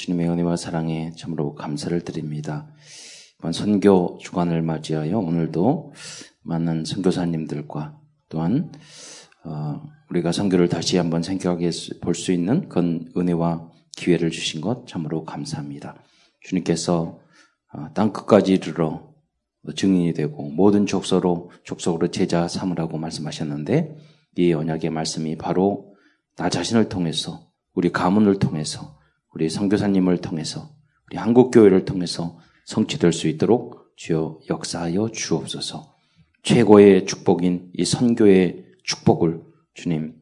주님의 은혜와 사랑에 참으로 감사를 드립니다. 이번 선교 주간을 맞이하여 오늘도 많은 선교사님들과 또한 우리가 선교를 다시 한번 생각해 볼 수 있는 그런 은혜와 기회를 주신 것 참으로 감사합니다. 주님께서 땅끝까지 이르러 증인이 되고 모든 족속으로 제자 삼으라고 말씀하셨는데, 이 언약의 말씀이 바로 나 자신을 통해서, 우리 가문을 통해서, 우리 선교사님을 통해서, 우리 한국교회를 통해서 성취될 수 있도록 주여 역사하여 주옵소서. 최고의 축복인 이 선교의 축복을 주님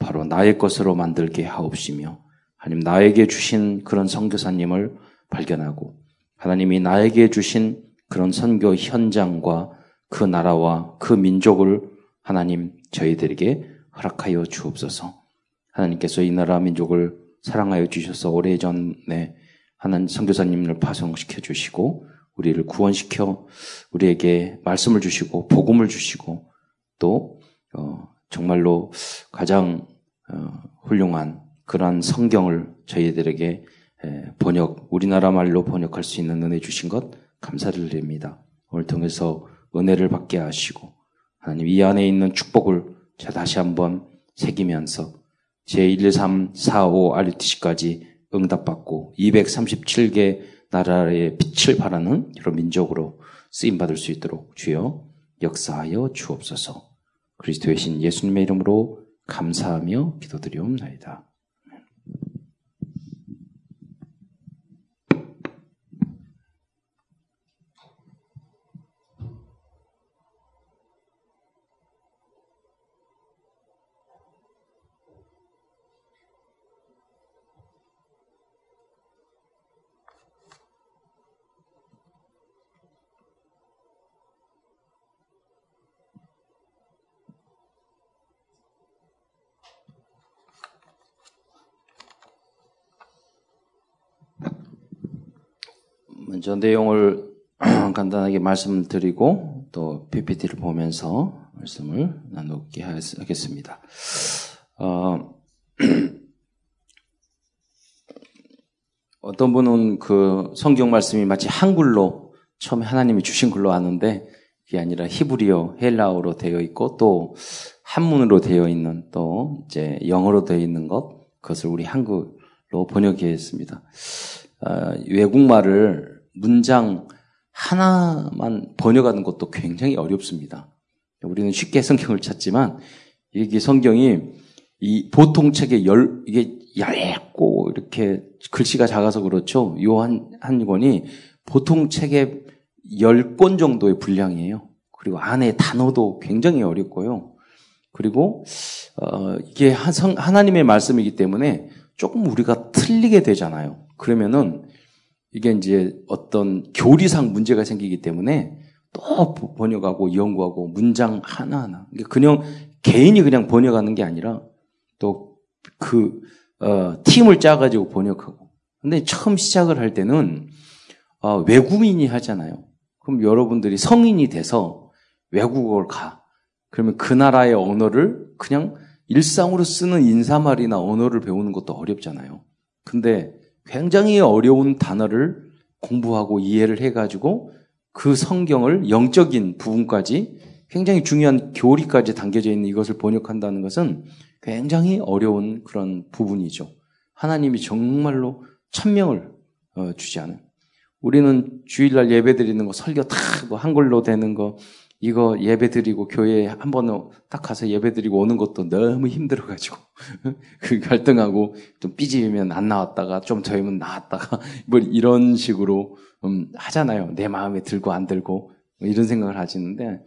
바로 나의 것으로 만들게 하옵시며, 하나님 나에게 주신 그런 선교사님을 발견하고, 하나님이 나에게 주신 그런 선교 현장과 그 나라와 그 민족을 하나님 저희들에게 허락하여 주옵소서. 하나님께서 이 나라 민족을 사랑하여 주셔서 오래전에 하나님 선교사님을 파송시켜 주시고, 우리를 구원시켜 우리에게 말씀을 주시고 복음을 주시고, 또 정말로 가장 훌륭한 그러한 성경을 저희들에게 우리나라 말로 번역할 수 있는 은혜 주신 것 감사를 드립니다. 오늘 통해서 은혜를 받게 하시고, 하나님 이 안에 있는 축복을 제가 다시 한번 새기면서 제12345 RUTC까지 응답받고 237개 나라의 빛을 발하는 여러 민족으로 쓰임받을 수 있도록 주여 역사하여 주옵소서. 그리스도의 신 예수님의 이름으로 감사하며 기도드리옵나이다. 먼저 내용을 간단하게 말씀드리고 또 PPT를 보면서 말씀을 나누게 하겠습니다. 어떤 분은 그 성경 말씀이 마치 한글로 처음에 하나님이 주신 글로 아는데, 그게 아니라 히브리어, 헬라어로 되어 있고 또 한문으로 되어 있는, 또 이제 영어로 되어 있는 것, 그것을 우리 한글로 번역했습니다. 외국말을 문장 하나만 번역하는 것도 굉장히 어렵습니다. 우리는 쉽게 성경을 찾지만, 이게 성경이 이 보통 책에 이게 얇고 이렇게 글씨가 작아서 그렇죠. 요 한 권이 보통 책의 10권 정도의 분량이에요. 그리고 안에 단어도 굉장히 어렵고요. 그리고 이게 하나님의 말씀이기 때문에 조금 우리가 틀리게 되잖아요. 그러면은 이게 이제 어떤 교리상 문제가 생기기 때문에 또 번역하고 연구하고 문장 하나하나. 그냥 개인이 그냥 번역하는 게 아니라 또 팀을 짜가지고 번역하고. 근데 처음 시작을 할 때는 외국인이 하잖아요. 그럼 여러분들이 성인이 돼서 외국어를 가. 그러면 그 나라의 언어를 그냥 일상으로 쓰는 인사말이나 언어를 배우는 것도 어렵잖아요. 근데 굉장히 어려운 단어를 공부하고 이해를 해가지고 그 성경을 영적인 부분까지 굉장히 중요한 교리까지 담겨져 있는 이것을 번역한다는 것은 굉장히 어려운 그런 부분이죠. 하나님이 정말로 천명을 주지 않아요. 우리는 주일날 예배 드리는 거, 설교 다 한글로 되는 거, 이거 예배 드리고 교회에 한 번 딱 가서 예배 드리고 오는 것도 너무 힘들어가지고 그 갈등하고, 좀 삐지면 안 나왔다가 좀 더이면 나왔다가 뭐 이런 식으로 하잖아요. 내 마음에 들고 안 들고 뭐 이런 생각을 하시는데,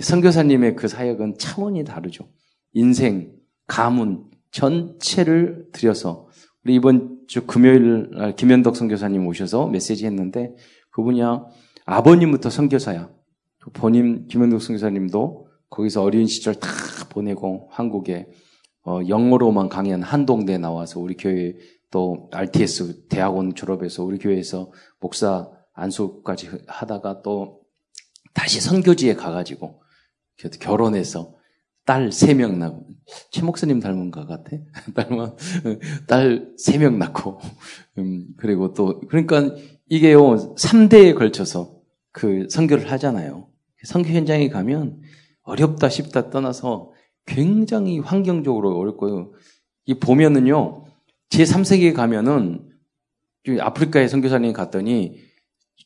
선교사님의 그 사역은 차원이 다르죠. 인생, 가문 전체를 들여서, 우리 이번 주 금요일 날 김현덕 선교사님 오셔서 메시지 했는데, 그분이야 아버님부터 선교사야. 본인 김현덕 선교사님도 거기서 어린 시절 다 보내고 한국에 영어로만 강연 한동대에 나와서 우리 교회, 또 RTS 대학원 졸업해서 우리 교회에서 목사 안수까지 하다가 또 다시 선교지에 가가지고 결혼해서 딸 3명 낳고, 최 목사님 닮은 것 같아? 딸 3명 낳고, 그리고 또, 그러니까 이게요, 3대에 걸쳐서 그 선교를 하잖아요. 선교 현장에 가면 어렵다 싶다 떠나서 굉장히 환경적으로 어렵고요. 이 보면은요, 제3세기에 가면은, 아프리카에 선교사님이 갔더니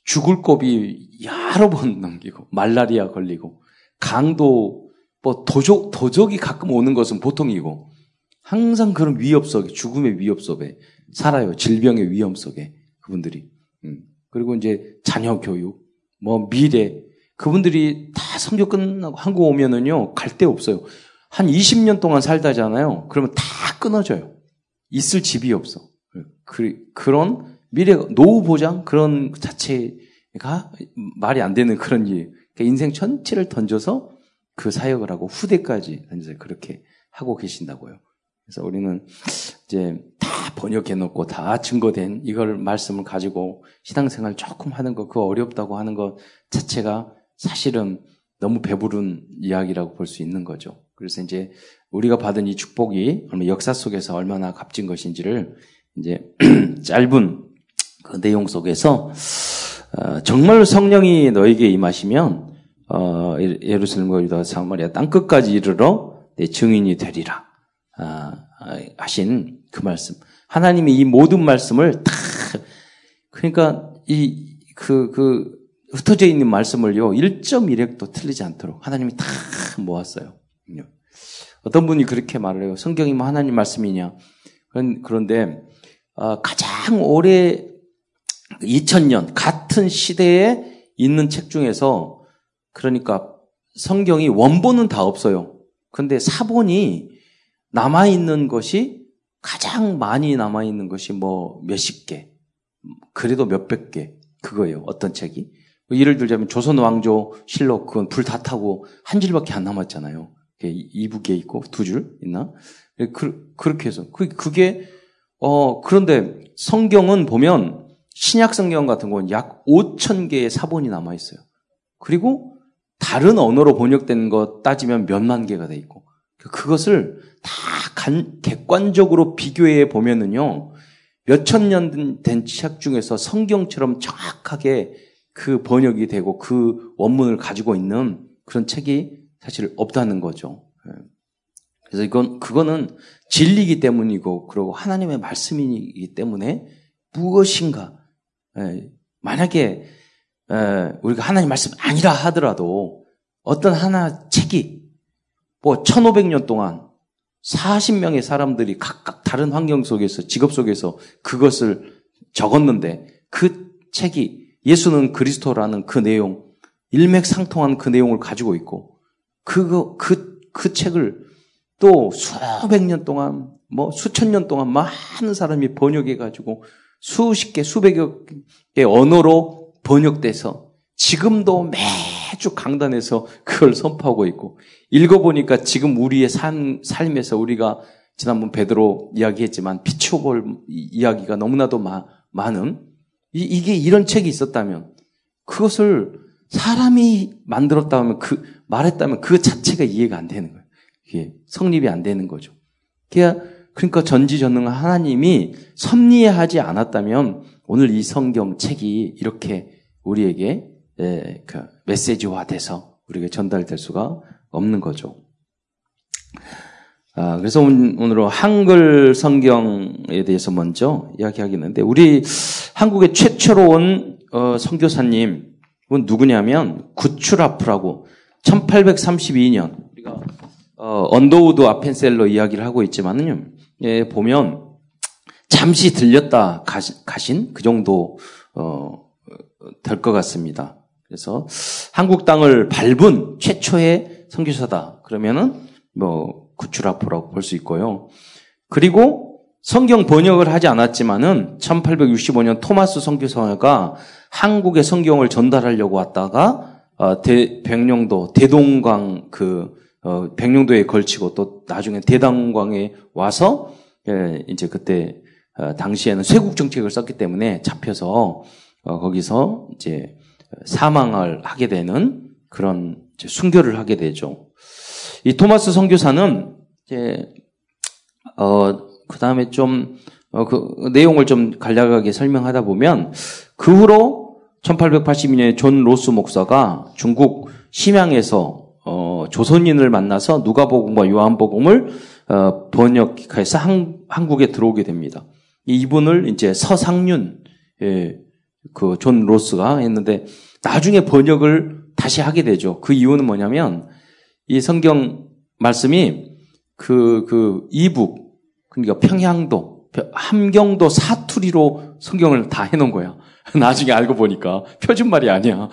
죽을 겁이 여러 번 넘기고, 말라리아 걸리고, 강도, 뭐 도적이 가끔 오는 것은 보통이고, 항상 그런 위협 속에, 죽음의 위협 속에 살아요. 질병의 위험 속에 그분들이. 그리고 이제 자녀 교육, 뭐 미래, 그분들이 다 선교 끝나고 한국 오면은요 갈 데 없어요. 한 20년 동안 살다잖아요. 그러면 다 끊어져요. 있을 집이 없어. 그런 미래 노후 보장 그런 자체가 말이 안 되는 그런 일. 그러니까 인생 전체를 던져서 그 사역을 하고 후대까지 이제 그렇게 하고 계신다고요. 그래서 우리는 이제 다 번역해놓고 다 증거된 이걸 말씀을 가지고 신앙생활 조금 하는 거, 그거 어렵다고 하는 것 자체가 사실은 너무 배부른 이야기라고 볼 수 있는 거죠. 그래서 이제 우리가 받은 이 축복이 역사 속에서 얼마나 값진 것인지를 이제 짧은 그 내용 속에서 정말로 성령이 너에게 임하시면 예루살렘과 유다 사마리아 땅 끝까지 이르러 내 증인이 되리라 하신 그 말씀, 하나님이 이 모든 말씀을 다, 그러니까 이 흩어져 있는 말씀을요 1.1획도 틀리지 않도록 하나님이 다 모았어요. 어떤 분이 그렇게 말을 해요. 성경이 뭐 하나님 말씀이냐? 그런데 가장 오래 2000년 같은 시대에 있는 책 중에서, 그러니까 성경이 원본은 다 없어요. 근데 사본이 남아있는 것이, 가장 많이 남아있는 것이 뭐 몇십 개, 그래도 몇백 개, 그거예요. 어떤 책이. 예를 들자면 조선왕조실록, 그건 불 다 타고 한 줄밖에 안 남았잖아요. 2부에 있고 2줄 있나? 그렇게 해서. 그게, 그런데 성경은 보면 신약성경 같은 건 약 5,000개의 사본이 남아있어요. 그리고 다른 언어로 번역된 것 따지면 몇만 개가 돼 있고, 그것을 다 객관적으로 비교해 보면은요, 몇천 년 된 책 중에서 성경처럼 정확하게 그 번역이 되고 그 원문을 가지고 있는 그런 책이 사실 없다는 거죠. 그래서 이건, 그거는 진리이기 때문이고, 그리고 하나님의 말씀이기 때문에 무엇인가, 만약에 우리가 하나님 말씀 아니라 하더라도 어떤 하나 책이 뭐 1500년 동안 40명의 사람들이 각각 다른 환경 속에서, 직업 속에서 그것을 적었는데, 그 책이 예수는 그리스도라는 그 내용, 일맥상통한 그 내용을 가지고 있고, 그 책을 또 수백 년 동안, 뭐 수천 년 동안 많은 사람이 번역해가지고 수십 개, 수백여 개 언어로 번역돼서 지금도 매주 강단에서 그걸 선포하고 있고, 읽어보니까 지금 우리의 삶에서 우리가 지난번 베드로 이야기했지만 비추어 볼 이야기가 너무나도 많은, 이게 이런 책이 있었다면, 그것을 사람이 만들었다면, 말했다면 그 자체가 이해가 안 되는 거예요. 이게 성립이 안 되는 거죠. 그러니까 전지전능한 하나님이 섭리하지 않았다면 오늘 이 성경 책이 이렇게 우리에게 메시지화돼서 우리에게 전달될 수가 없는 거죠. 그래서 오늘은 한글 성경에 대해서 먼저 이야기하겠는데, 우리 한국의 최초로 온 선교사님, 이건 누구냐면 구출아프라고 1832년, 우리가 언더우드 아펜셀러 이야기를 하고 있지만은요, 보면 잠시 들렸다 가신 그 정도 될 것 같습니다. 그래서 한국 땅을 밟은 최초의 선교사다. 그러면은 뭐 구출아포라고 볼 수 있고요. 그리고 성경 번역을 하지 않았지만은 1865년 토마스 선교사가 한국의 성경을 전달하려고 왔다가 백령도 대동강 백령도에 걸치고 또 나중에 대동강에 와서 이제 그때 당시에는 쇄국 정책을 썼기 때문에 잡혀서 거기서 이제 사망을 하게 되는 그런, 이제 순교를 하게 되죠. 이 토마스 선교사는 이제 그다음에 좀 그 내용을 좀 간략하게 설명하다 보면 그 후로 1882년에 존 로스 목사가 중국 심양에서 조선인을 만나서 누가복음과 요한복음을 번역해서 한국에 들어오게 됩니다. 이분을 이제 서상윤 그 존 로스가 했는데 나중에 번역을 다시 하게 되죠. 그 이유는 뭐냐면 이 성경 말씀이 그 이북 그러니까 평양도 함경도 사투리로 성경을 다 해놓은 거야. 나중에 알고 보니까 표준말이 아니야.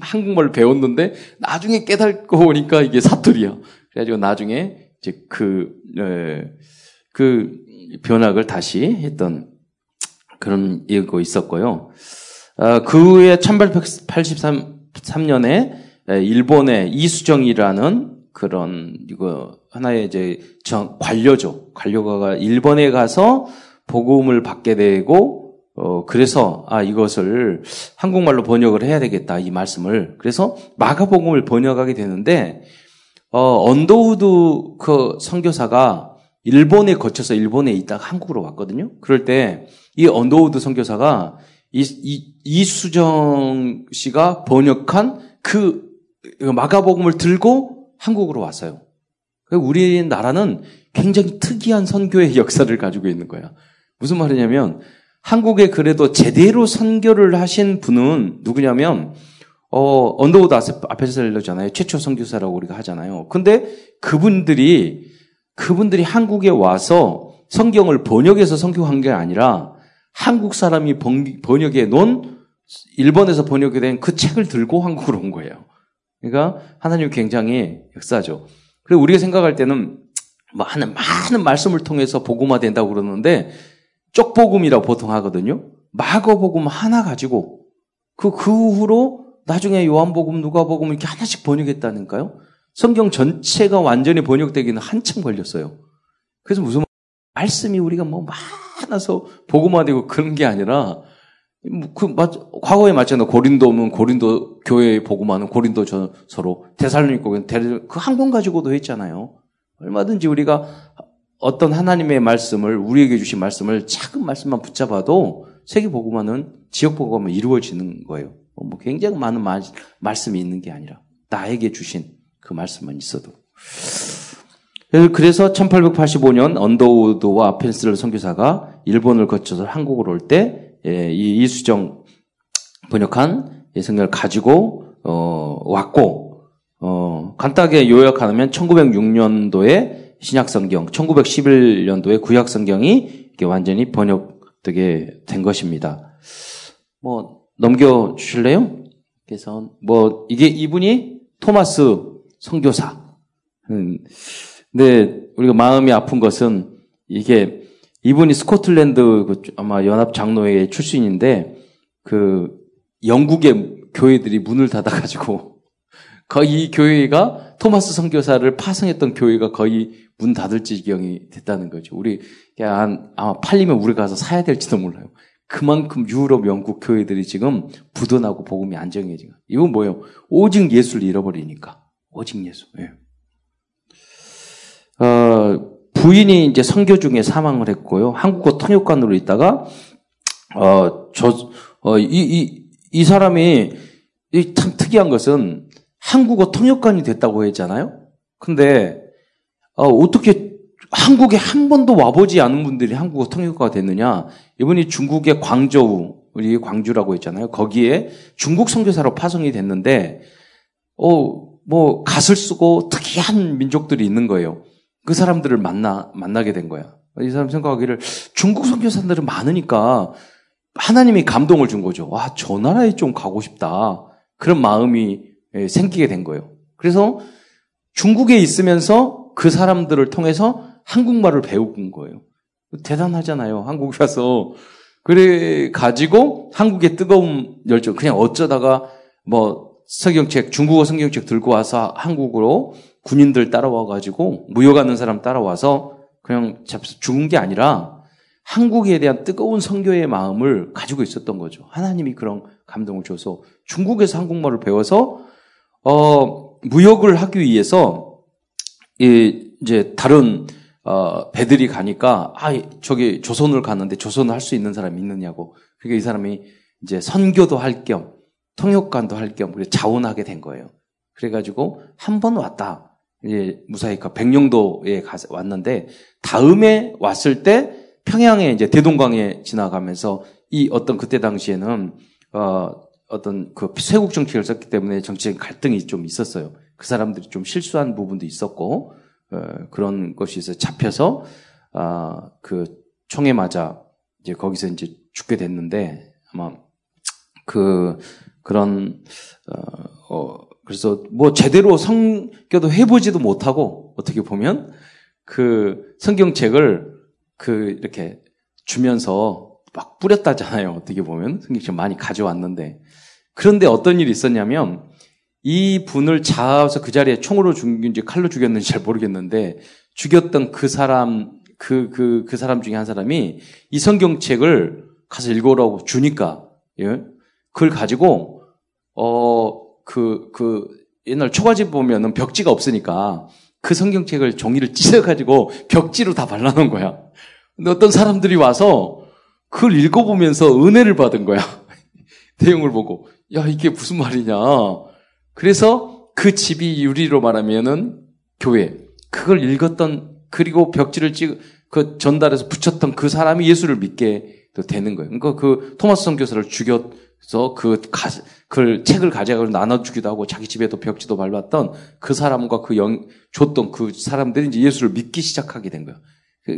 한국말을 배웠는데 나중에 깨닫고 보니까 이게 사투리야. 그래가지고 나중에 이제 그 변학을 다시 했던 그런 일고 있었고요. 그 후에 1883년에 일본의 이수정이라는 그런 이거 하나의 이제 관료가 일본에 가서 복음을 받게 되고. 그래서, 이것을 한국말로 번역을 해야 되겠다, 이 말씀을. 그래서 마가복음을 번역하게 되는데, 언더우드 그 선교사가 일본에 거쳐서 일본에 있다가 한국으로 왔거든요? 그럴 때, 이 언더우드 선교사가 이수정 씨가 번역한 그 마가복음을 들고 한국으로 왔어요. 우리나라는 굉장히 특이한 선교의 역사를 가지고 있는 거야. 무슨 말이냐면, 한국에 그래도 제대로 선교를 하신 분은 누구냐면 언더우드 아펜셀러잖아요. 최초 선교사라고 우리가 하잖아요. 근데 그분들이 한국에 와서 성경을 번역해서 선교한 게 아니라 한국 사람이 번역해 놓은 일본에서 번역이 된 그 책을 들고 한국으로 온 거예요. 그러니까 하나님 굉장히 역사죠. 그리고 우리가 생각할 때는 많은 말씀을 통해서 복음화 된다고 그러는데 쪽복음이라고 보통 하거든요. 마가복음 하나 가지고 그 후로 나중에 요한복음, 누가복음 이렇게 하나씩 번역했다니까요. 성경 전체가 완전히 번역되기는 한참 걸렸어요. 그래서 무슨 말씀이 우리가 많아서 복음화되고 그런 게 아니라 과거에 마찬가지로 고린도면 고린도 교회에 복음하는 고린도서로 데살로니고는 그 한 권 가지고도 했잖아요. 얼마든지 우리가 어떤 하나님의 말씀을 우리에게 주신 말씀을 작은 말씀만 붙잡아도 세계 복음화는 지역 복음화만 이루어지는 거예요. 굉장히 많은 말씀이 있는 게 아니라 나에게 주신 그 말씀만 있어도. 그래서 1885년 언더우드와 아펜셀러 선교사가 일본을 거쳐서 한국으로 올 때 이 이수정 번역한 성경을 가지고 왔고 간단하게 요약하면 1906년도에 신약성경, 1911년도에 구약성경이 이게 완전히 번역되게 된 것입니다. 넘겨주실래요? 그래서 이게 이분이 토마스 선교사. 근데 우리가 마음이 아픈 것은 이게 이분이 스코틀랜드 아마 연합 장로회 출신인데 그 영국의 교회들이 문을 닫아가지고 거의 이 교회가 토마스 선교사를 파송했던 교회가 거의 문 닫을 지경이 됐다는 거죠. 아마 팔리면 우리 가서 사야 될지도 몰라요. 그만큼 유럽, 영국 교회들이 지금 부도나고 복음이 안정해지고. 이건 뭐예요? 오직 예수를 잃어버리니까. 오직 예수. 예. 부인이 이제 선교 중에 사망을 했고요. 한국어 통역관으로 있다가, 이 사람이 참 특이한 것은 한국어 통역관이 됐다고 했잖아요? 근데, 어떻게 한국에 한 번도 와보지 않은 분들이 한국어 통역가가 됐느냐? 이분이 중국의 광저우, 우리 광주라고 했잖아요. 거기에 중국 선교사로 파송이 됐는데, 갓을 쓰고 특이한 민족들이 있는 거예요. 그 사람들을 만나게 된 거야. 이 사람 생각하기를 중국 선교사들은 많으니까 하나님이 감동을 준 거죠. 와, 저 나라에 좀 가고 싶다. 그런 마음이 생기게 된 거예요. 그래서 중국에 있으면서 그 사람들을 통해서 한국말을 배운 거예요. 대단하잖아요. 한국에 가서. 그래가지고 한국의 뜨거운 열정, 그냥 어쩌다가 중국어 성경책 들고 와서 한국으로 군인들 따라와가지고 무역하는 사람 따라와서 그냥 죽은 게 아니라 한국에 대한 뜨거운 선교의 마음을 가지고 있었던 거죠. 하나님이 그런 감동을 줘서 중국에서 한국말을 배워서 무역을 하기 위해서 이제 다른 배들이 가니까 아 저기 조선을 갔는데 조선을 할 수 있는 사람이 있느냐고. 그러니까 이 사람이 이제 선교도 할 겸 통역관도 할 겸 그래서 자원하게 된 거예요. 그래가지고 한 번 왔다. 이제 무사히 백령도에 왔는데 다음에 왔을 때 평양에 이제 대동강에 지나가면서 이 어떤 그때 당시에는 어떤 그 쇄국 정책을 썼기 때문에 정치적인 갈등이 좀 있었어요. 그 사람들이 좀 실수한 부분도 있었고 그런 것이 있어서 잡혀서 그 총에 맞아 이제 거기서 이제 죽게 됐는데 아마 그래서 뭐 제대로 성교도 해보지도 못하고 어떻게 보면 그 성경책을 이렇게 주면서 막 뿌렸다잖아요. 어떻게 보면 성경책 많이 가져왔는데 그런데 어떤 일이 있었냐면 이 분을 잡아서 그 자리에 총으로 죽인지 칼로 죽였는지 잘 모르겠는데 죽였던 그 사람 그 사람 중에 한 사람이 이 성경책을 가서 읽어라고 주니까 예? 그걸 가지고 옛날 초가집 보면은 벽지가 없으니까 그 성경책을 종이를 찢어가지고 벽지로 다 발라놓은 거야. 근데 어떤 사람들이 와서 그걸 읽어보면서 은혜를 받은 거야. 내용을 보고. 야, 이게 무슨 말이냐. 그래서 그 집이 유리로 말하면은 교회. 그걸 읽었던, 그리고 벽지를 전달해서 붙였던 그 사람이 예수를 믿게 되는 거예요. 그러니까 그 토마스 선교사를 죽여서 그 책을 가져가서 나눠주기도 하고 자기 집에도 벽지도 밟았던 그 사람과 줬던 그 사람들이 이제 예수를 믿기 시작하게 된 거예요.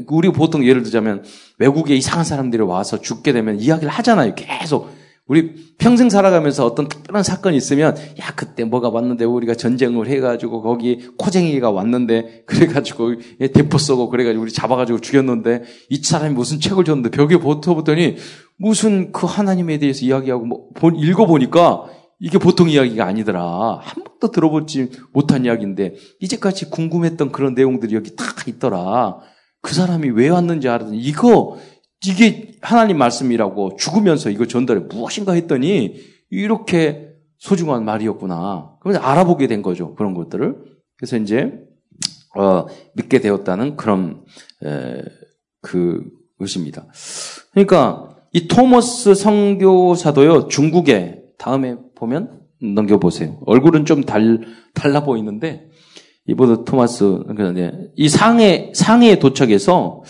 우리 보통 예를 들자면 외국에 이상한 사람들이 와서 죽게 되면 이야기를 하잖아요. 계속. 우리 평생 살아가면서 어떤 특별한 사건이 있으면 야 그때 뭐가 왔는데 우리가 전쟁을 해가지고 거기 코쟁이가 왔는데 그래가지고 대포 쏘고 그래가지고 우리 잡아가지고 죽였는데 이 사람이 무슨 책을 줬는데 벽에 붙어보더니 무슨 그 하나님에 대해서 이야기하고 읽어보니까 이게 보통 이야기가 아니더라. 한 번도 들어보지 못한 이야기인데 이제까지 궁금했던 그런 내용들이 여기 다 있더라. 그 사람이 왜 왔는지 알았더니 이게 하나님 말씀이라고 죽으면서 이거 전달해 무엇인가 했더니 이렇게 소중한 말이었구나. 그래서 알아보게 된 거죠. 그런 것들을. 그래서 이제 믿게 되었다는 그런 것입니다. 그러니까 이 토머스 선교사도요. 중국에 다음에 보면 넘겨보세요. 얼굴은 좀 달라 보이는데 이보다 토마스 이 상해에 도착해서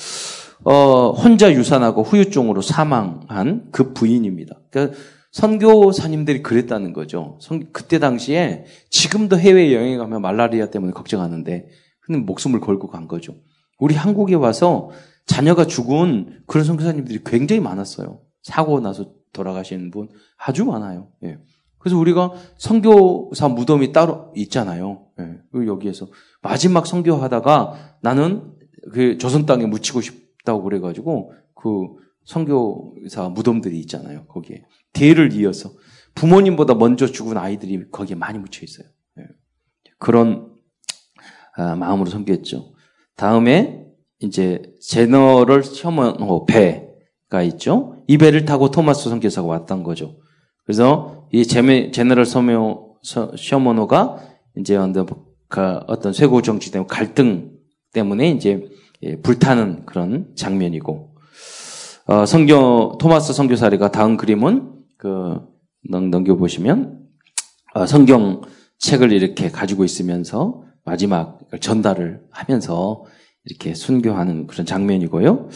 혼자 유산하고 후유증으로 사망한 그 부인입니다. 그러니까 선교사님들이 그랬다는 거죠. 그때 당시에 지금도 해외 여행에 가면 말라리아 때문에 걱정하는데 근데 목숨을 걸고 간 거죠. 우리 한국에 와서 자녀가 죽은 그런 선교사님들이 굉장히 많았어요. 사고 나서 돌아가시는 분 아주 많아요. 예. 그래서 우리가 선교사 무덤이 따로 있잖아요. 예. 그리고 여기에서 마지막 선교하다가 나는 그 조선 땅에 묻히고 싶다고 그래가지고 그 선교사 무덤들이 있잖아요. 거기에 대를 이어서 부모님보다 먼저 죽은 아이들이 거기에 많이 묻혀 있어요. 예. 그런 마음으로 섬겼죠. 다음에 이제 제너럴 셔먼 배가 있죠. 이 배를 타고 토마스 선교사가 왔던 거죠. 그래서 이 제너럴 셔먼호가 이제 어떤 쇄국 정치 때문에 갈등 때문에 이제 불타는 그런 장면이고 토마스 선교사리가 다음 그림은 넘겨보시면 성경책을 이렇게 가지고 있으면서 마지막 전달을 하면서 이렇게 순교하는 그런 장면이고요.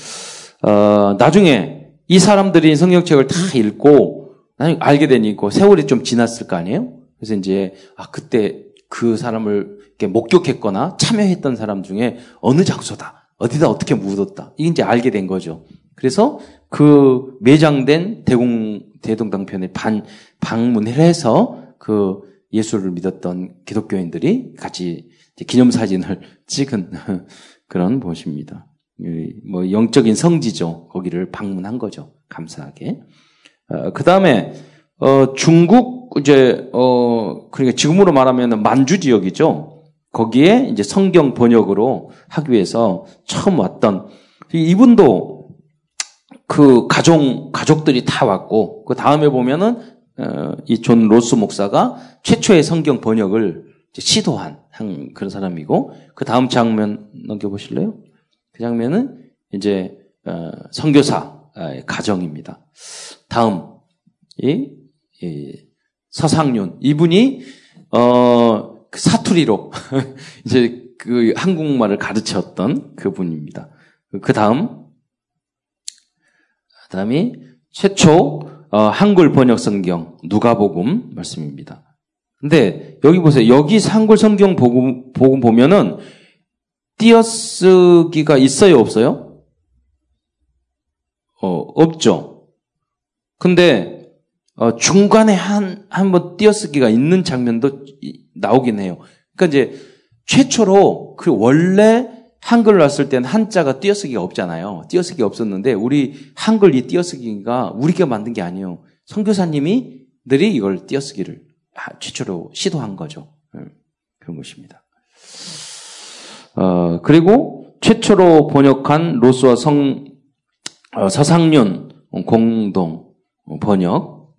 나중에 이 사람들이 성경책을 다 읽고 나중에 알게 되니까 세월이 좀 지났을 거 아니에요? 그래서 이제 그때 그 사람을 이렇게 목격했거나 참여했던 사람 중에 어느 장소다, 어디다 어떻게 묻었다. 이게 이제 알게 된 거죠. 그래서 그 매장된 대동당편에 방문을 해서 그 예수를 믿었던 기독교인들이 같이 이제 기념사진을 찍은 그런 곳입니다. 뭐 영적인 성지죠. 거기를 방문한 거죠. 감사하게. 그 다음에 중국 이제 그러니까 지금으로 말하면 만주 지역이죠. 거기에 이제 성경 번역으로 하기 위해서 처음 왔던 이분도 그 가족들이 다 왔고 그 다음에 보면은 이 존 로스 목사가 최초의 성경 번역을 이제 시도한 그런 사람이고, 그 다음 장면 넘겨보실래요? 그 장면은 이제 선교사의 가정입니다. 다음 이 서상윤 이분이 그 사투리로 이제 그 한국말을 가르쳤던 그분입니다. 그 다음 다음이 최초 한글 번역 성경 누가복음 말씀입니다. 근데 여기 보세요. 여기 한글 성경 복음 보면은 띄어쓰기가 있어요, 없어요? 없죠. 근데 중간에 한번 띄어쓰기가 있는 장면도 나오긴 해요. 그러니까 이제 최초로 그 원래 한글로 왔을 때는 한자가 띄어쓰기가 없잖아요. 띄어쓰기가 없었는데 우리 한글 이 띄어쓰기가 우리가 만든 게 아니에요. 선교사님들이 이걸 띄어쓰기를 최초로 시도한 거죠. 그런 것입니다. 그리고 최초로 번역한 로스와 서상윤 공동 번역.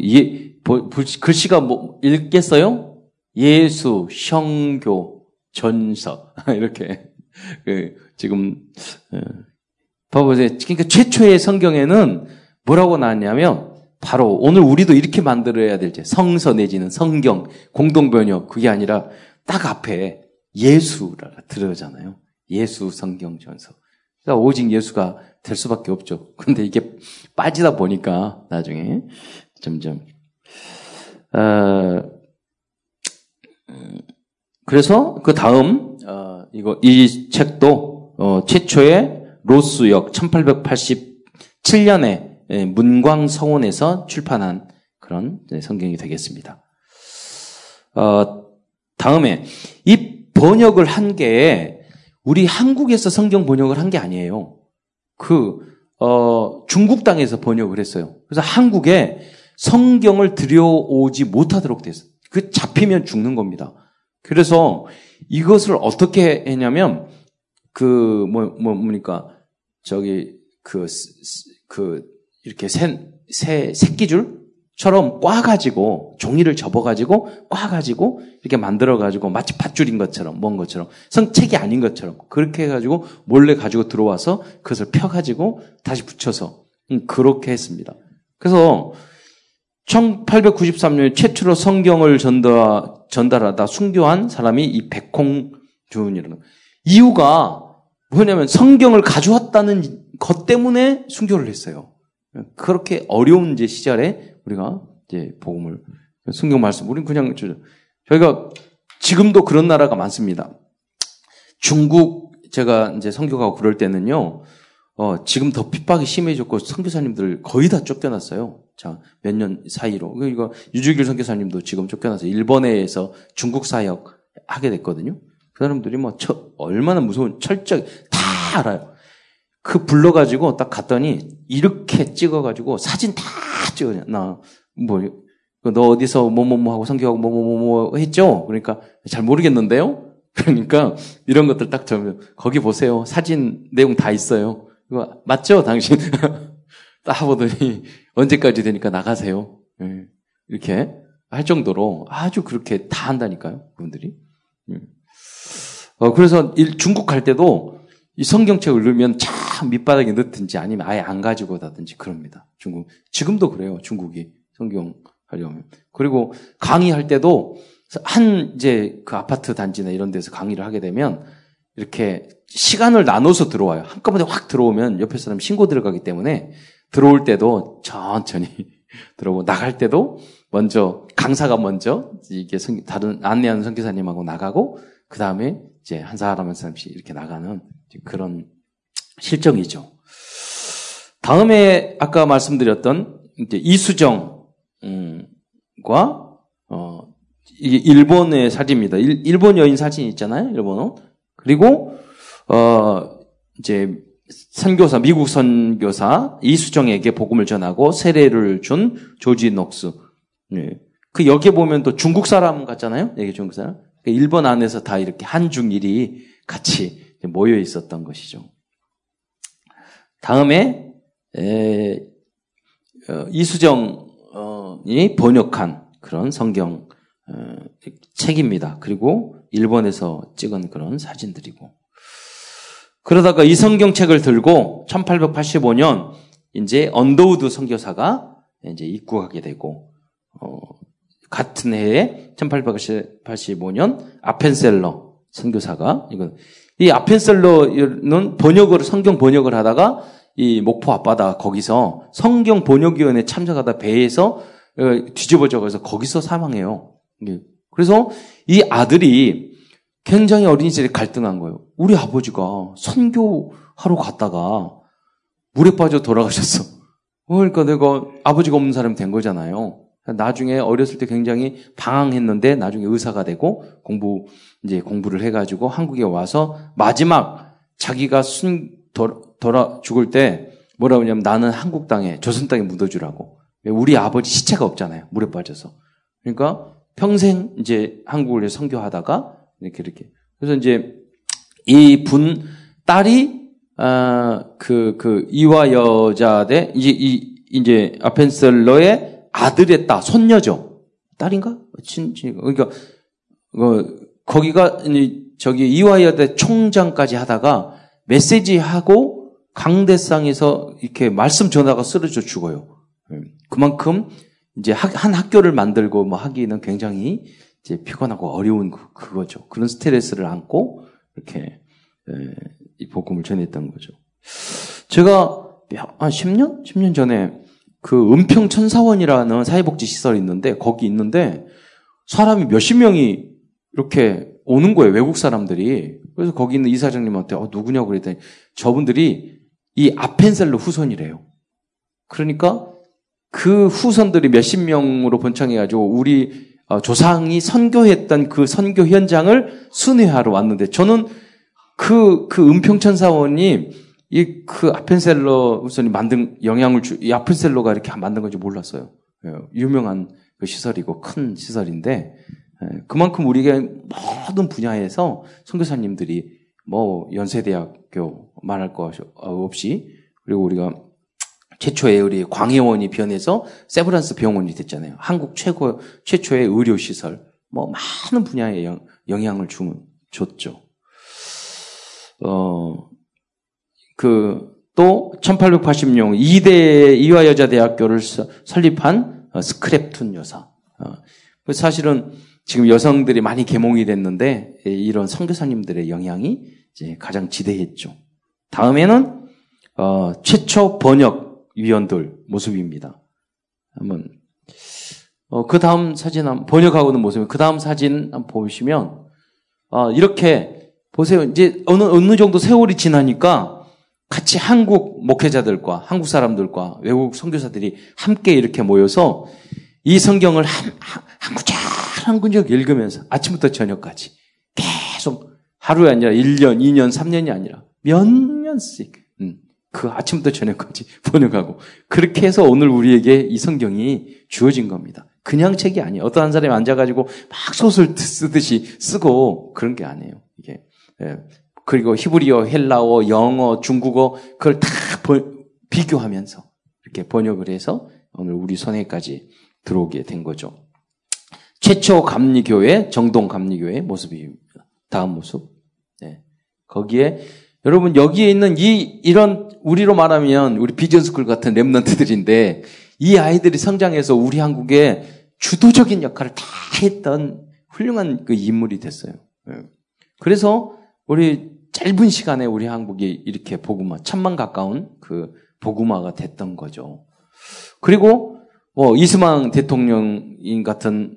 이게 글씨가 뭐 읽겠어요? 예수 성교 전서 이렇게 지금 봐보세요. 그러니까 최초의 성경에는 뭐라고 나왔냐면. 바로 오늘 우리도 이렇게 만들어야 될지 성서 내지는 성경 공동번역 그게 아니라 딱 앞에 예수라고 들어오잖아요. 예수 성경 전서. 그러니까 오직 예수가 될 수밖에 없죠. 근데 이게 빠지다 보니까 나중에 점점 그래서 그 다음 이 책도 최초의 로스역 1887년에 문광성원에서 출판한 그런 성경이 되겠습니다. 다음에 이 번역을 한 게 우리 한국에서 성경 번역을 한 게 아니에요. 중국 땅에서 번역을 했어요. 그래서 한국에 성경을 들여오지 못하도록 됐어요. 그 잡히면 죽는 겁니다. 그래서 이것을 어떻게 했냐면 이렇게 새끼줄처럼 꽈가지고 종이를 접어가지고 꽈가지고 이렇게 만들어가지고 마치 밧줄인 것처럼 뭔 것처럼 책이 아닌 것처럼 그렇게 해가지고 몰래 가지고 들어와서 그것을 펴가지고 다시 붙여서 그렇게 했습니다. 그래서 1893년에 최초로 성경을 전달하다 순교한 사람이 이 백홍준이라는 이유가 뭐냐면 성경을 가져왔다는 것 때문에 순교를 했어요. 그렇게 어려운 시절에 우리가 복음을 성경 말씀 우린 그냥 저희가 지금도 그런 나라가 많습니다. 중국 제가 이제 선교가고 그럴 때는요. 지금 더 핍박이 심해졌고 선교사님들 거의 다 쫓겨났어요. 자, 몇 년 사이로. 그러니까 유주길 선교사님도 지금 쫓겨나서 일본에서 중국 사역 하게 됐거든요. 그 사람들이 얼마나 무서운 철저히 다 알아요. 그 불러가지고 딱 갔더니 이렇게 찍어가지고 사진 다 찍어요. 너 어디서 하고 성교하고 했죠? 그러니까 잘 모르겠는데요? 그러니까 이런 것들 딱 거기 보세요. 사진 내용 다 있어요. 이거 맞죠? 당신? 딱 보더니 언제까지 되니까 나가세요. 이렇게 할 정도로 아주 그렇게 다 한다니까요. 그분들이. 그래서 중국 갈 때도 이 성경책을 넣으면 참 밑바닥에 넣든지 아니면 아예 안 가지고 다든지 그럽니다. 중국. 지금도 그래요. 중국이 성경 하려면. 그리고 강의할 때도 그 아파트 단지나 이런 데서 강의를 하게 되면 이렇게 시간을 나눠서 들어와요. 한꺼번에 확 들어오면 옆에 사람 신고 들어가기 때문에 들어올 때도 천천히 들어오고 나갈 때도 강사가 먼저 다른 안내하는 선교사님하고 나가고 그 다음에 한 사람 한 사람씩 이렇게 나가는 그런 실정이죠. 다음에 아까 말씀드렸던 이수정과 이게 일본의 사진입니다. 일본 여인 사진 있잖아요, 일본어. 그리고 선교사 미국 선교사 이수정에게 복음을 전하고 세례를 준 조지 녹스. 네. 그 여기에 보면 또 중국 사람 같잖아요, 여기 중국 사람. 일본 안에서 다 이렇게 한중일이 같이 모여 있었던 것이죠. 다음에 이수정이 번역한 그런 성경 책입니다. 그리고 일본에서 찍은 그런 사진들이고. 그러다가 이 성경책을 들고 1885년 이제 언더우드 선교사가 이제 입국하게 되고, 같은 해에 1885년 아펜셀러 선교사가, 이 아펜셀러는 번역을, 성경 번역을 하다가 이 목포 앞바다 거기서 성경 번역위원회 참석하다 배에서 뒤집어져서 거기서 사망해요. 그래서 이 아들이 굉장히 어린 시절에 갈등한 거예요. 우리 아버지가 선교하러 갔다가 물에 빠져 돌아가셨어. 그러니까 내가 아버지가 없는 사람이 된 거잖아요. 나중에 어렸을 때 굉장히 방황했는데 나중에 의사가 되고 공부를 해가지고 한국에 와서 마지막 자기가 죽을 때 뭐라고 하냐면, 나는 한국 땅에, 조선 땅에 묻어주라고. 우리 아버지 시체가 없잖아요. 물에 빠져서. 그러니까 평생 이제 한국을 선교하다가 이렇게. 그래서 이제 이 분 딸이 이화 여자대 이제 아펜셀러의 아들의 딸, 손녀죠. 딸인가? 그러니까 거기가 이화여대 총장까지 하다가 메시지하고 강대상에서 이렇게 말씀 전하가 쓰러져 죽어요. 그만큼 이제 한 학교를 만들고 뭐 하기는 굉장히 이제 피곤하고 어려운 그거죠. 그런 스트레스를 안고 이렇게 이 복음을 전했던 거죠. 제가 한 10년 전에 그 은평천사원이라는 사회복지 시설이 있는데, 거기 있는데 사람이 몇십 명이 이렇게 오는 거예요. 외국 사람들이. 그래서 거기 있는 이사장님한테 누구냐고 그랬더니 저분들이 이 아펜셀러 후손이래요. 그러니까 그 후손들이 몇십 명으로 번창해가지고 우리 조상이 선교했던 그 선교 현장을 순회하러 왔는데, 저는 그 은평천사원이 그 아펜셀러 우선이 만든 영향을 이 아펜셀러가 이렇게 만든 건지 몰랐어요. 유명한 그 시설이고 큰 시설인데, 그만큼 우리가 모든 분야에서 선교사님들이 뭐 연세대학교 말할 것 없이, 그리고 우리가 최초의 우리 광해원이 변해서 세브란스 병원이 됐잖아요. 한국 최초의 의료 시설, 뭐 많은 분야에 영향을 줬죠. 또 1886년 이화 여자대학교를 설립한 스크랩툰 여사. 사실은 지금 여성들이 많이 계몽이 됐는데 이런 선교사님들의 영향이 이제 가장 지대했죠. 다음에는 최초 번역위원들 모습입니다. 한번 그 다음 사진 번역하고 있는 모습. 그 다음 사진 한번 보시면 이렇게 보세요. 이제 어느 정도 세월이 지나니까. 같이 한국 목회자들과 한국 사람들과 외국 선교사들이 함께 이렇게 모여서 이 성경을 한 구절 한 구절 읽으면서 아침부터 저녁까지 계속, 하루가 아니라 1년, 2년, 3년이 아니라 몇 년씩 그 아침부터 저녁까지 번역하고, 그렇게 해서 오늘 우리에게 이 성경이 주어진 겁니다. 그냥 책이 아니에요. 어떤 한 사람이 앉아가지고 막 소설 쓰듯이 쓰고 그런 게 아니에요. 이게. 그리고 히브리어, 헬라어, 영어, 중국어 그걸 다 비교하면서 이렇게 번역을 해서 오늘 우리 손에까지 들어오게 된 거죠. 최초 감리교회, 정동 감리교회의 모습입니다. 다음 모습. 네. 거기에 여러분 여기에 있는 이런 우리로 말하면 우리 비전스쿨 같은 렘넌트들인데, 이 아이들이 성장해서 우리 한국의 주도적인 역할을 다 했던 훌륭한 그 인물이 됐어요. 네. 그래서 우리 짧은 시간에 우리 한국이 이렇게 복음화, 1000만 가까운 그 복음화가 됐던 거죠. 그리고 이스망 대통령인 같은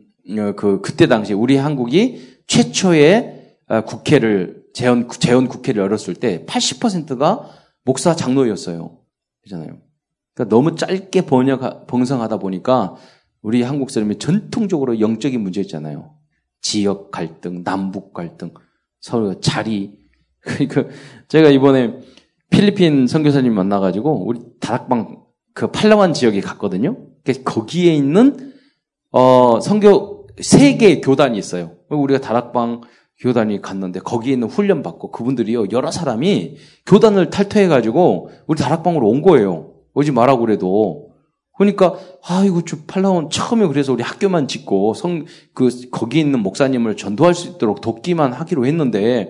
그때 당시 우리 한국이 최초의 국회를 재헌 국회를 열었을 때 80%가 목사 장로였어요. 그렇잖아요. 그러니까 너무 짧게 봉성하다 보니까 우리 한국 사람이 전통적으로 영적인 문제 있잖아요. 지역 갈등, 남북 갈등. 서로 자리. 그러니까 제가 이번에 필리핀 선교사님 만나가지고 우리 다락방 그 팔라완 지역에 갔거든요. 거기에 있는 선교 3개의 교단이 있어요. 우리가 다락방 교단이 갔는데 거기에 있는 훈련 받고, 그분들이요 여러 사람이 교단을 탈퇴해가지고 우리 다락방으로 온 거예요. 오지 말라고 그래도. 그러니까 아이고 저 팔라온 처음에 그래서 우리 학교만 짓고 거기 있는 목사님을 전도할 수 있도록 돕기만 하기로 했는데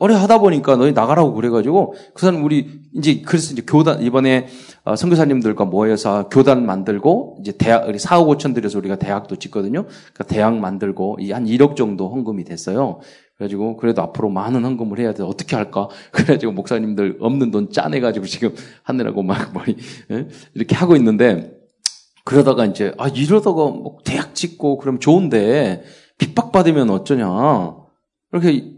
어려 하다 보니까 너희 나가라고 그래가지고 그 사람 우리 이제 그래서 이제 교단 이번에 선교사님들과 모여서 교단 만들고 이제 대학 우리 4억 5천 들여서 우리가 대학도 짓거든요. 그러니까 대학 만들고 이 한 1억 정도 헌금이 됐어요. 그래가지고 그래도 앞으로 많은 헌금을 해야 돼 어떻게 할까? 그래가지고 목사님들 없는 돈 짜내가지고 지금 하느라고 막 머리 이렇게 하고 있는데 그러다가 이제 이러다가 뭐 대학 짓고 그러면 좋은데 핍박받으면 어쩌냐 이렇게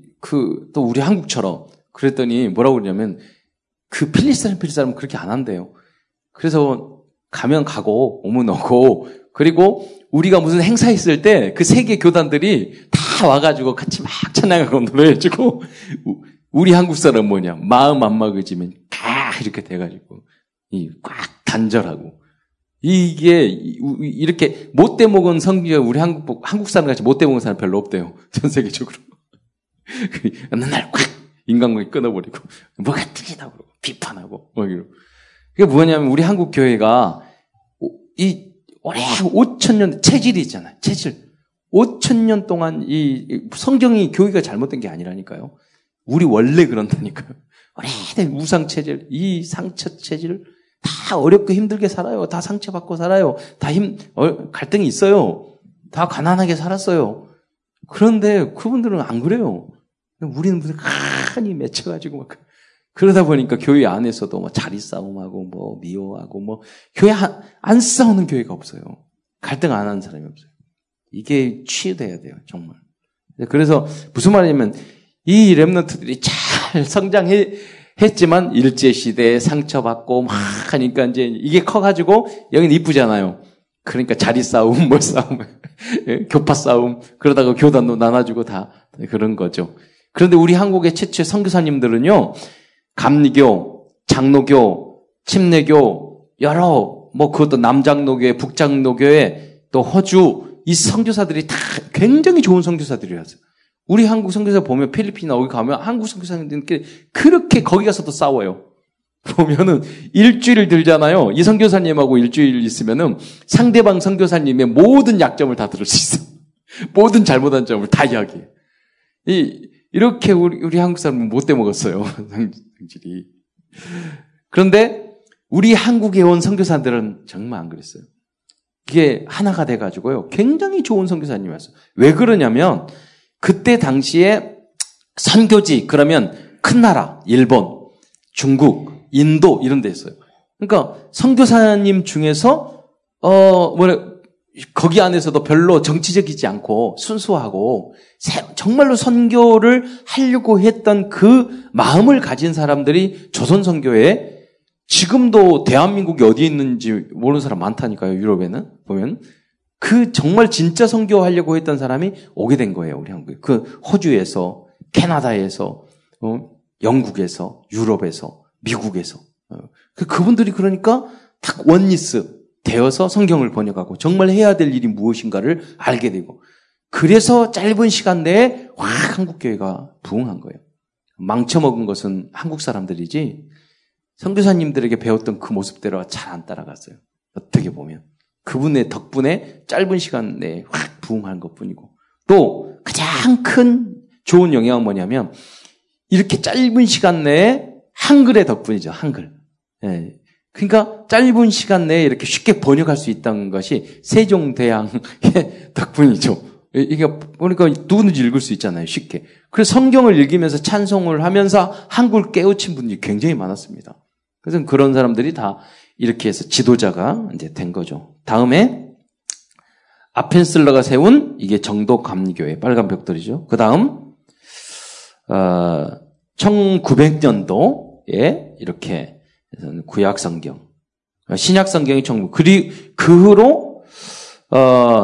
또 우리 한국처럼 그랬더니 뭐라고 그러냐면 그 필리스사람 그렇게 안 한대요. 그래서 가면 가고 오면 오고 그리고 우리가 무슨 행사 있을 때 그 세계 교단들이 다 와가지고 같이 막 찬양하고 노래해주고 우리 한국 사람 뭐냐 마음 안 막으지면 딱 이렇게 돼가지고 꽉 단절하고 이게 이렇게 못돼 먹은 성교 우리 한국 사람 같이 못돼 먹은 사람 별로 없대요 전 세계적으로 맨날 꽉 인간관계 끊어버리고 뭐가 틀리다고 그러고 비판하고 막 이러고 그게 뭐냐면 우리 한국 교회가 이 오래 5,000년 체질이 있잖아요 체질 5,000년 동안 이 성경이 교회가 잘못된 게 아니라니까요. 우리 원래 그런다니까요. 오래된 우상체질, 이 상처체질, 다 어렵고 힘들게 살아요. 다 상처받고 살아요. 다 갈등이 있어요. 다 가난하게 살았어요. 그런데 그분들은 안 그래요. 우리는 무슨 칸이 맺혀가지고 막. 그러다 보니까 교회 안에서도 뭐 자리 싸움하고 뭐 미워하고 뭐 교회 안 싸우는 교회가 없어요. 갈등 안 하는 사람이 없어요. 이게 치유돼야 돼요, 정말. 그래서 무슨 말이냐면 이 렘넌트들이 잘 성장했지만 일제 시대에 상처받고 막 하니까 이제 이게 커가지고 여긴 이쁘잖아요. 그러니까 자리 싸움, 뭘 싸움, 교파 싸움 그러다가 교단도 나눠주고 다 그런 거죠. 그런데 우리 한국의 최초의 선교사님들은요, 감리교, 장로교, 침례교 여러 뭐 그것도 남장로교회, 북장로교회 또 호주 이 선교사들이 다 굉장히 좋은 선교사들이라서 우리 한국 선교사 보면 필리핀이나 여기 가면 한국 선교사님들끼리 그렇게 거기 가서도 싸워요. 보면은 일주일 들잖아요. 이 선교사님하고 일주일 있으면은 상대방 선교사님의 모든 약점을 다 들을 수 있어. 모든 잘못한 점을 다 이야기해. 이렇게 우리 한국 사람은 못돼 먹었어요. 성질이. 그런데 우리 한국에 온 선교사들은 정말 안 그랬어요. 이게 하나가 돼가지고요. 굉장히 좋은 선교사님이었어요. 왜 그러냐면 그때 당시에 선교지 그러면 큰 나라 일본, 중국, 인도 이런 데 있어요. 그러니까 선교사님 중에서 거기 안에서도 별로 정치적이지 않고 순수하고 정말로 선교를 하려고 했던 그 마음을 가진 사람들이 조선 선교에 지금도 대한민국이 어디에 있는지 모르는 사람 많다니까요. 유럽에는 보면 그 정말 진짜 선교하려고 했던 사람이 오게 된 거예요. 우리 한국에 그 호주에서 캐나다에서 영국에서 유럽에서 미국에서 그분들이 그러니까 딱 원리스 되어서 성경을 번역하고 정말 해야 될 일이 무엇인가를 알게 되고 그래서 짧은 시간 내에 확 한국 교회가 부흥한 거예요. 망쳐먹은 것은 한국 사람들이지. 선교사님들에게 배웠던 그 모습대로 잘 안 따라갔어요. 어떻게 보면 그분의 덕분에 짧은 시간 내에 확 부흥한 것뿐이고 또 가장 큰 좋은 영향은 뭐냐면 이렇게 짧은 시간 내에 한글의 덕분이죠. 한글. 예. 그러니까 짧은 시간 내에 이렇게 쉽게 번역할 수 있다는 것이 세종대왕의 덕분이죠. 이게 그러니까 누구든지 읽을 수 있잖아요. 쉽게. 그래서 성경을 읽으면서 찬송을 하면서 한국을 깨우친 분들이 굉장히 많았습니다. 그래서 그런 사람들이 다 이렇게 해서 지도자가 이제 된 거죠. 다음에 아펜셀러가 세운 이게 정도 감리교회 빨간 벽돌이죠. 그 다음 1900년도에 이렇게 구약 성경, 신약 성경이 그리고 그 후로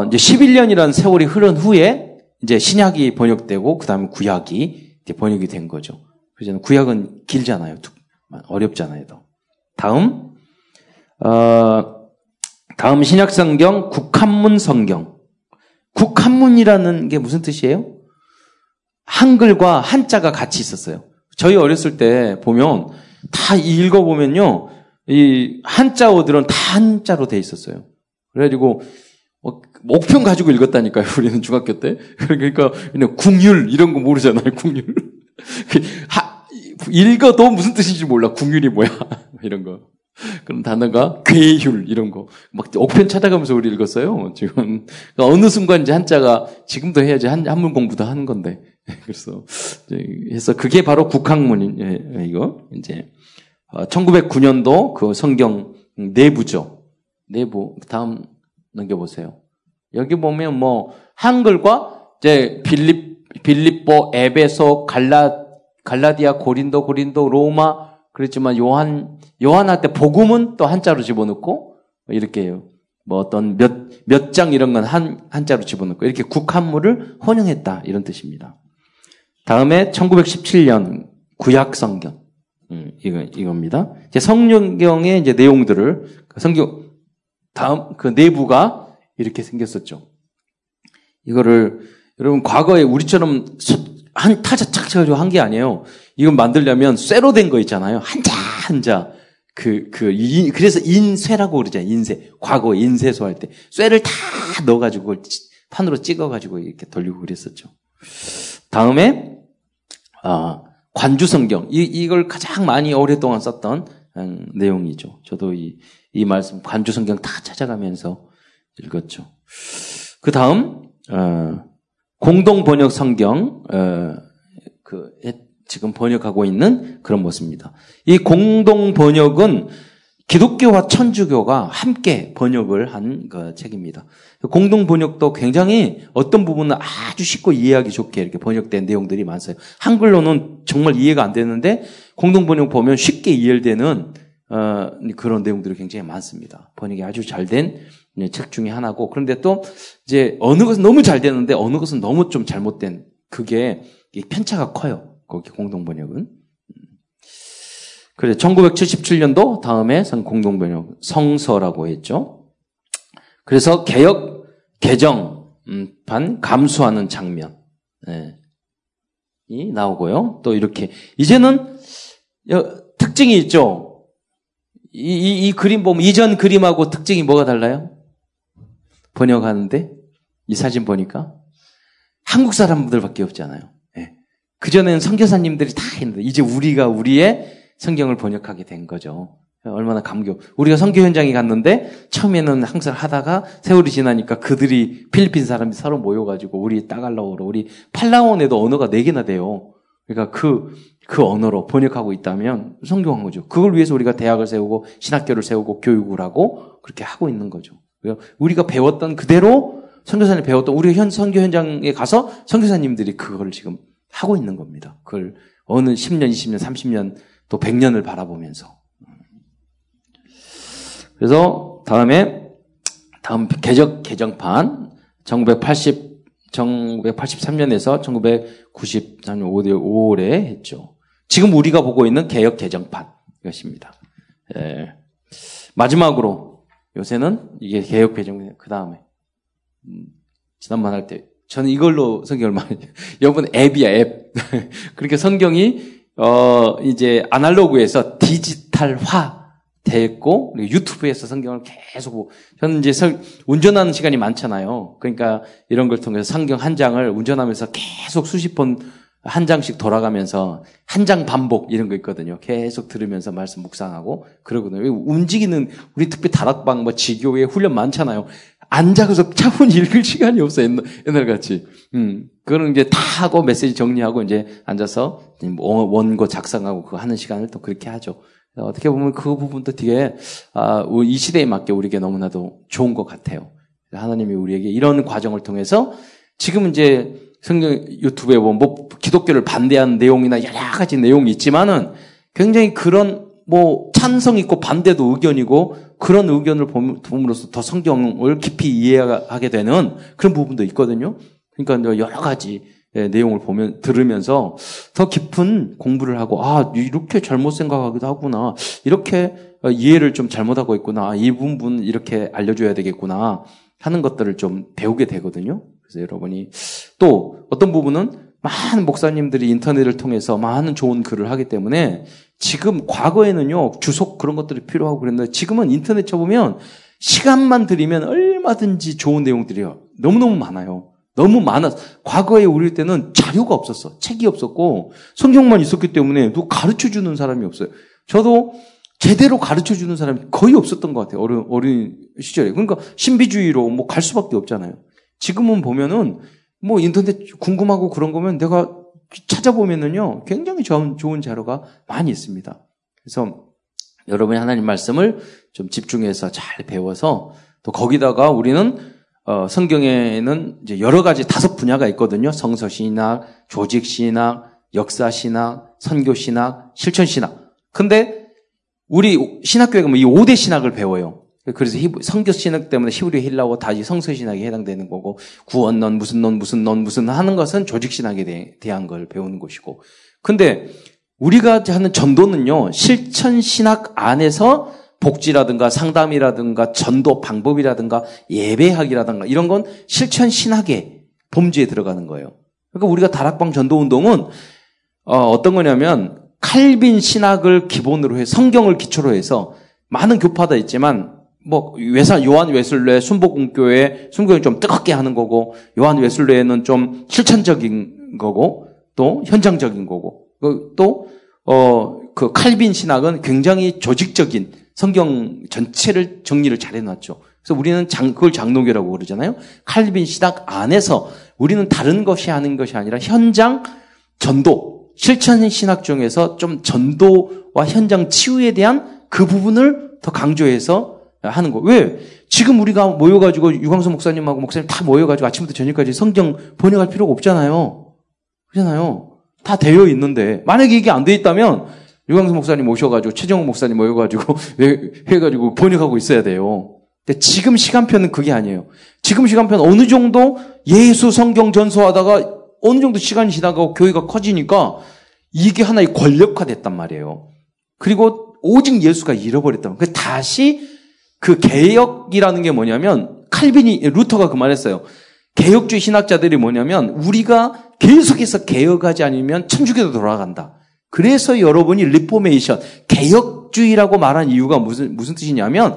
이제 11년이라는 세월이 흐른 후에 이제 신약이 번역되고 그 다음에 구약이 이제 번역이 된 거죠. 그래서 구약은 길잖아요. 어렵잖아요. 다음 신약 성경 국한문 성경. 국한문이라는 게 무슨 뜻이에요? 한글과 한자가 같이 있었어요. 저희 어렸을 때 보면 다 읽어보면요. 이 한자어들은 다 한자로 돼 있었어요. 그래가지고 목편 가지고 읽었다니까요. 우리는 중학교 때. 그러니까 그냥 궁율 이런 거 모르잖아요. 궁율. 읽어도 무슨 뜻인지 몰라. 궁율이 뭐야. 이런 거. 그런 단어가 괴율 이런 거. 막 억편 찾아가면서 우리 읽었어요. 지금 그러니까 어느 순간 이제 한자가 지금도 해야지 한문 공부도 하는 건데. 그래서 그게 바로 국학문인 이거 이제 1909년도 그 성경 내부죠. 내부 다음 넘겨보세요. 여기 보면 뭐 한글과 이제 빌립보, 에베소, 갈라디아, 고린도, 로마 그랬지만 요한할 때 복음은 또 한자로 집어넣고 이렇게 해요. 뭐 어떤 몇 장 이런 건 한자로 집어넣고 이렇게 국한물을 혼용했다 이런 뜻입니다. 다음에 1917년 구약 성경 이겁니다. 이제 성경의 이제 내용들을 성경 다음 그 내부가 이렇게 생겼었죠. 이거를 여러분 과거에 우리처럼 한 타자 착착으로 한 게 아니에요. 이건 만들려면 쇠로 된 거 있잖아요. 한자 그래서 인쇄라고 그러잖아요. 인쇄 과거 인쇄소 할 때 쇠를 다 넣어가지고 그걸 판으로 찍어가지고 이렇게 돌리고 그랬었죠. 다음에 관주 성경 이걸 가장 많이 오랫동안 썼던 내용이죠. 저도 이 말씀 관주 성경 다 찾아가면서 읽었죠. 그 다음 공동 번역 성경 지금 번역하고 있는 그런 모습입니다. 이 공동 번역은 기독교와 천주교가 함께 번역을 한 그 책입니다. 공동 번역도 굉장히 어떤 부분은 아주 쉽고 이해하기 좋게 이렇게 번역된 내용들이 많아요. 한글로는 정말 이해가 안 되는데 공동 번역 보면 쉽게 이해되는 그런 내용들이 굉장히 많습니다. 번역이 아주 잘 된 책 중에 하나고 그런데 또 이제 어느 것은 너무 잘 되는데 어느 것은 너무 좀 잘못된 그게 편차가 커요. 거기 공동 번역은. 그래 1977년도 다음에 공동 번역 성서라고 했죠. 그래서 개역 개정판 감수하는 장면이 나오고요. 또 이렇게 이제는 특징이 있죠. 이 그림 보면 이전 그림하고 특징이 뭐가 달라요? 번역하는데 이 사진 보니까 한국 사람들밖에 없잖아요. 예. 그 전에는 선교사님들이 다 했는데 이제 우리가 우리의 성경을 번역하게 된 거죠. 얼마나 감격. 우리가 선교 현장에 갔는데 처음에는 항상 하다가 세월이 지나니까 그들이 필리핀 사람이 서로 모여가지고 우리 따갈라오로 우리 팔라원에도 언어가 4개나 돼요. 그러니까 그 언어로 번역하고 있다면 성경한 거죠. 그걸 위해서 우리가 대학을 세우고 신학교를 세우고 교육을 하고 그렇게 하고 있는 거죠. 우리가 배웠던 그대로 선교사님 배웠던 우리 선교 현장에 가서 선교사님들이 그걸 지금 하고 있는 겁니다. 그걸 어느 10년, 20년, 30년 또 100년을 바라보면서. 그래서 다음 개정 개정판 1983년에서 1993년 5월에 했죠. 지금 우리가 보고 있는 개역 개정판 이것입니다. 예. 마지막으로 요새는 이게 개역 개정 그 다음에 지난번 할 때 저는 이걸로 성경을 많이 여러분 앱이야 앱. 그렇게 성경이 이제 아날로그에서 디지털화 됐고 유튜브에서 성경을 계속 보고 저는 이제 운전하는 시간이 많잖아요. 그러니까 이런 걸 통해서 성경 한 장을 운전하면서 계속 수십 번 한 장씩 돌아가면서 한 장 반복 이런 거 있거든요. 계속 들으면서 말씀 묵상하고 그러거든요. 움직이는 우리 특히 다락방 뭐 지교회 훈련 많잖아요. 앉아서 차분히 읽을 시간이 없어 옛날같이. 그런 이제 다 하고 메시지 정리하고 이제 앉아서 원고 작성하고 그거 하는 시간을 또 그렇게 하죠. 어떻게 보면 그 부분도 되게 이 시대에 맞게 우리에게 너무나도 좋은 것 같아요. 하나님이 우리에게 이런 과정을 통해서 지금 이제 성경 유튜브에 보면 뭐 기독교를 반대하는 내용이나 여러 가지 내용이 있지만은 굉장히 그런 뭐 찬성 있고 반대도 의견이고 그런 의견을 봄으로써 더 성경을 깊이 이해하게 되는 그런 부분도 있거든요. 그러니까 여러 가지 내용을 들으면서 더 깊은 공부를 하고 이렇게 잘못 생각하기도 하구나. 이렇게 이해를 좀 잘못하고 있구나. 이 부분 이렇게 알려줘야 되겠구나 하는 것들을 좀 배우게 되거든요. 그래서 여러분이 또 어떤 부분은 많은 목사님들이 인터넷을 통해서 많은 좋은 글을 하기 때문에 지금 과거에는요, 주석 그런 것들이 필요하고 그랬는데 지금은 인터넷 쳐보면 시간만 들이면 얼마든지 좋은 내용들이요. 너무너무 많아요. 너무 많아서. 과거에 우리 때는 자료가 없었어. 책이 없었고 성경만 있었기 때문에 누구 가르쳐주는 사람이 없어요. 저도 제대로 가르쳐주는 사람이 거의 없었던 것 같아요. 어린 시절에. 그러니까 신비주의로 뭐 갈 수밖에 없잖아요. 지금은 보면은 뭐 인터넷 궁금하고 그런 거면 내가 찾아보면은요, 굉장히 좋은 자료가 많이 있습니다. 그래서 여러분이 하나님 말씀을 좀 집중해서 잘 배워서 또 거기다가 우리는 성경에는 이제 여러 가지 5 분야가 있거든요. 성서신학, 조직신학, 역사신학, 선교신학, 실천신학. 근데 우리 신학교에 가면 이 5대 신학을 배워요. 그래서 성교신학 때문에 히브리 헬라어 다시 성서신학에 해당되는 거고, 구원론, 무슨 하는 것은 조직신학에 대한 걸 배우는 것이고. 근데 우리가 하는 전도는요, 실천신학 안에서 복지라든가 상담이라든가 전도 방법이라든가 예배학이라든가 이런 건 실천신학의 범주에 들어가는 거예요. 그러니까 우리가 다락방 전도운동은 어떤 거냐면 칼빈 신학을 기본으로 해서 성경을 기초로 해서 많은 교파다 있지만 뭐 요한 웨슬레 순복음교회 순교는 좀 뜨겁게 하는 거고, 요한 웨슬레는 좀 실천적인 거고 또 현장적인 거고, 또 그 칼빈 신학은 굉장히 조직적인 성경 전체를 정리를 잘 해놨죠. 그래서 우리는 그걸 장로교라고 그러잖아요. 칼빈 신학 안에서 우리는 다른 것이 하는 것이 아니라 현장 전도, 실천 신학 중에서 좀 전도와 현장 치유에 대한 그 부분을 더 강조해서 하는 거. 왜? 지금 우리가 모여가지고 유광수 목사님하고 목사님 다 모여가지고 아침부터 저녁까지 성경 번역할 필요가 없잖아요. 그렇잖아요. 다 되어 있는데. 만약에 이게 안 되어 있다면 유광수 목사님 오셔가지고 최정욱 목사님 모여가지고 해가지고 번역하고 있어야 돼요. 근데 지금 시간표는 그게 아니에요. 지금 시간표는 어느 정도 예수 성경 전수하다가 어느 정도 시간이 지나가고 교회가 커지니까 이게 하나의 권력화됐단 말이에요. 그리고 오직 예수가 잃어버렸단 말이에요. 다시 그 개혁이라는 게 뭐냐면, 루터가 그 말했어요. 개혁주의 신학자들이 뭐냐면, 우리가 계속해서 개혁하지 않으면 천주교로 돌아간다. 그래서 여러분이 리포메이션, 개혁주의라고 말한 이유가 무슨 뜻이냐면,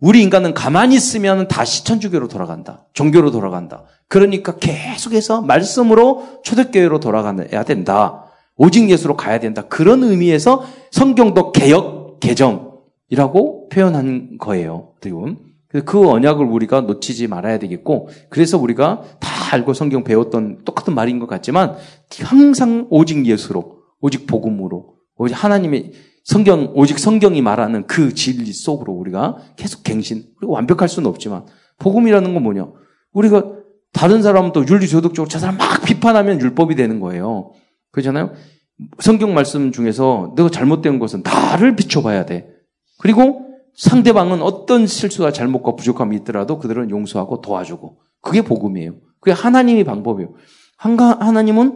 우리 인간은 가만히 있으면 다시 천주교로 돌아간다. 종교로 돌아간다. 그러니까 계속해서 말씀으로 초대교회로 돌아가야 된다. 오직 예수로 가야 된다. 그런 의미에서 성경도 개혁, 개정, 이라고 표현한 거예요. 그 언약을 우리가 놓치지 말아야 되겠고, 그래서 우리가 다 알고 성경 배웠던 똑같은 말인 것 같지만 항상 오직 예수로, 오직 복음으로, 오직 하나님의 성경, 오직 성경이 말하는 그 진리 속으로 우리가 계속 갱신, 그리고 완벽할 수는 없지만, 복음이라는 건 뭐냐? 우리가 다른 사람은 또 윤리도덕적으로 저 사람 막 비판하면 율법이 되는 거예요. 그렇잖아요? 성경 말씀 중에서 내가 잘못된 것은 나를 비춰봐야 돼. 그리고 상대방은 어떤 실수와 잘못과 부족함이 있더라도 그들은 용서하고 도와주고, 그게 복음이에요. 그게 하나님의 방법이에요. 하나님은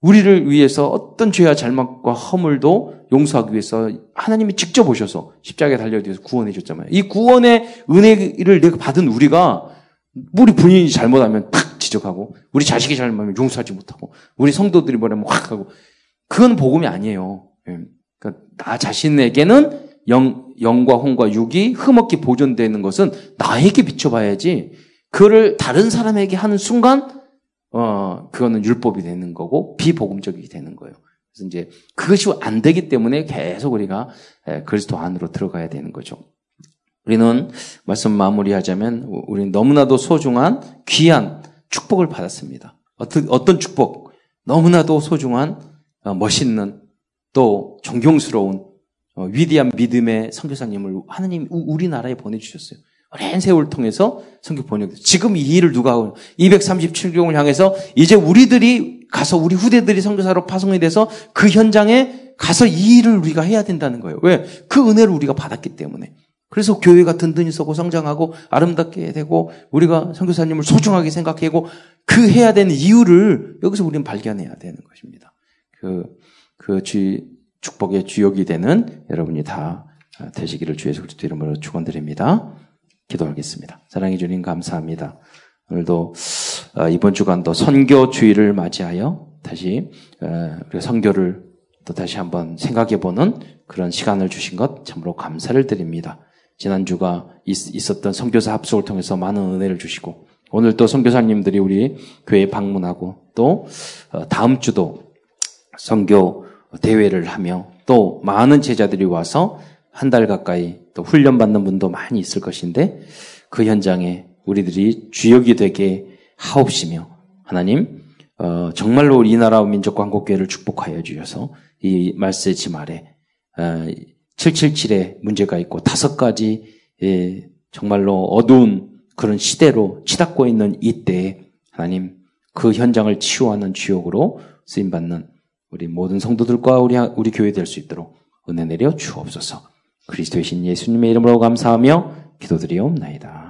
우리를 위해서 어떤 죄와 잘못과 허물도 용서하기 위해서 하나님이 직접 오셔서 십자가에 달려서 구원해 줬잖아요. 이 구원의 은혜를 내가 받은 우리가, 우리 본인이 잘못하면 탁 지적하고, 우리 자식이 잘못하면 용서하지 못하고, 우리 성도들이 뭐라면 확 하고, 그건 복음이 아니에요. 그러니까 나 자신에게는 영과 혼과 육이 흠없게 보존되는 것은 나에게 비춰봐야지, 그거를 다른 사람에게 하는 순간 그거는 율법이 되는 거고 비복음적이 되는 거예요. 그래서 이제 그것이 안 되기 때문에 계속 우리가 그리스도 안으로 들어가야 되는 거죠. 우리는 말씀 마무리하자면, 우리는 너무나도 소중한 귀한 축복을 받았습니다. 어떤 축복? 너무나도 소중한 멋있는 또 존경스러운 위대한 믿음의 선교사님을 하나님이 우리나라에 보내주셨어요. 오랜 세월을 통해서 선교 번역. 지금 이 일을 누가 하고, 237경을 향해서 이제 우리들이 가서, 우리 후대들이 선교사로 파송이 돼서 그 현장에 가서 이 일을 우리가 해야 된다는 거예요. 왜? 그 은혜를 우리가 받았기 때문에. 그래서 교회가 든든히 서고 성장하고 아름답게 되고, 우리가 선교사님을 소중하게 생각하고 그 해야 되는 이유를 여기서 우리는 발견해야 되는 것입니다. 축복의 주역이 되는 여러분이 다 되시기를 주 예수 그리스도 이름으로 축원드립니다. 기도하겠습니다. 사랑해 주님 감사합니다. 오늘도 이번 주간도 선교 주일을 맞이하여 다시 우리가 선교를 또 다시 한번 생각해보는 그런 시간을 주신 것 참으로 감사를 드립니다. 지난주가 있었던 선교사 합숙을 통해서 많은 은혜를 주시고 오늘 또 선교사님들이 우리 교회에 방문하고 또 다음 주도 선교 대회를 하며 또 많은 제자들이 와서 한 달 가까이 또 훈련받는 분도 많이 있을 것인데 그 현장에 우리들이 주역이 되게 하옵시며 하나님 정말로 우리 나라 민족과 한국교회를 축복하여 주셔서 이 말세침 아래 777의 문제가 있고 5가지 정말로 어두운 그런 시대로 치닫고 있는 이때에 하나님 그 현장을 치유하는 주역으로 쓰임받는 우리 모든 성도들과 우리 교회 될 수 있도록 은혜 내려 주옵소서. 그리스도이신 예수님의 이름으로 감사하며 기도드리옵나이다.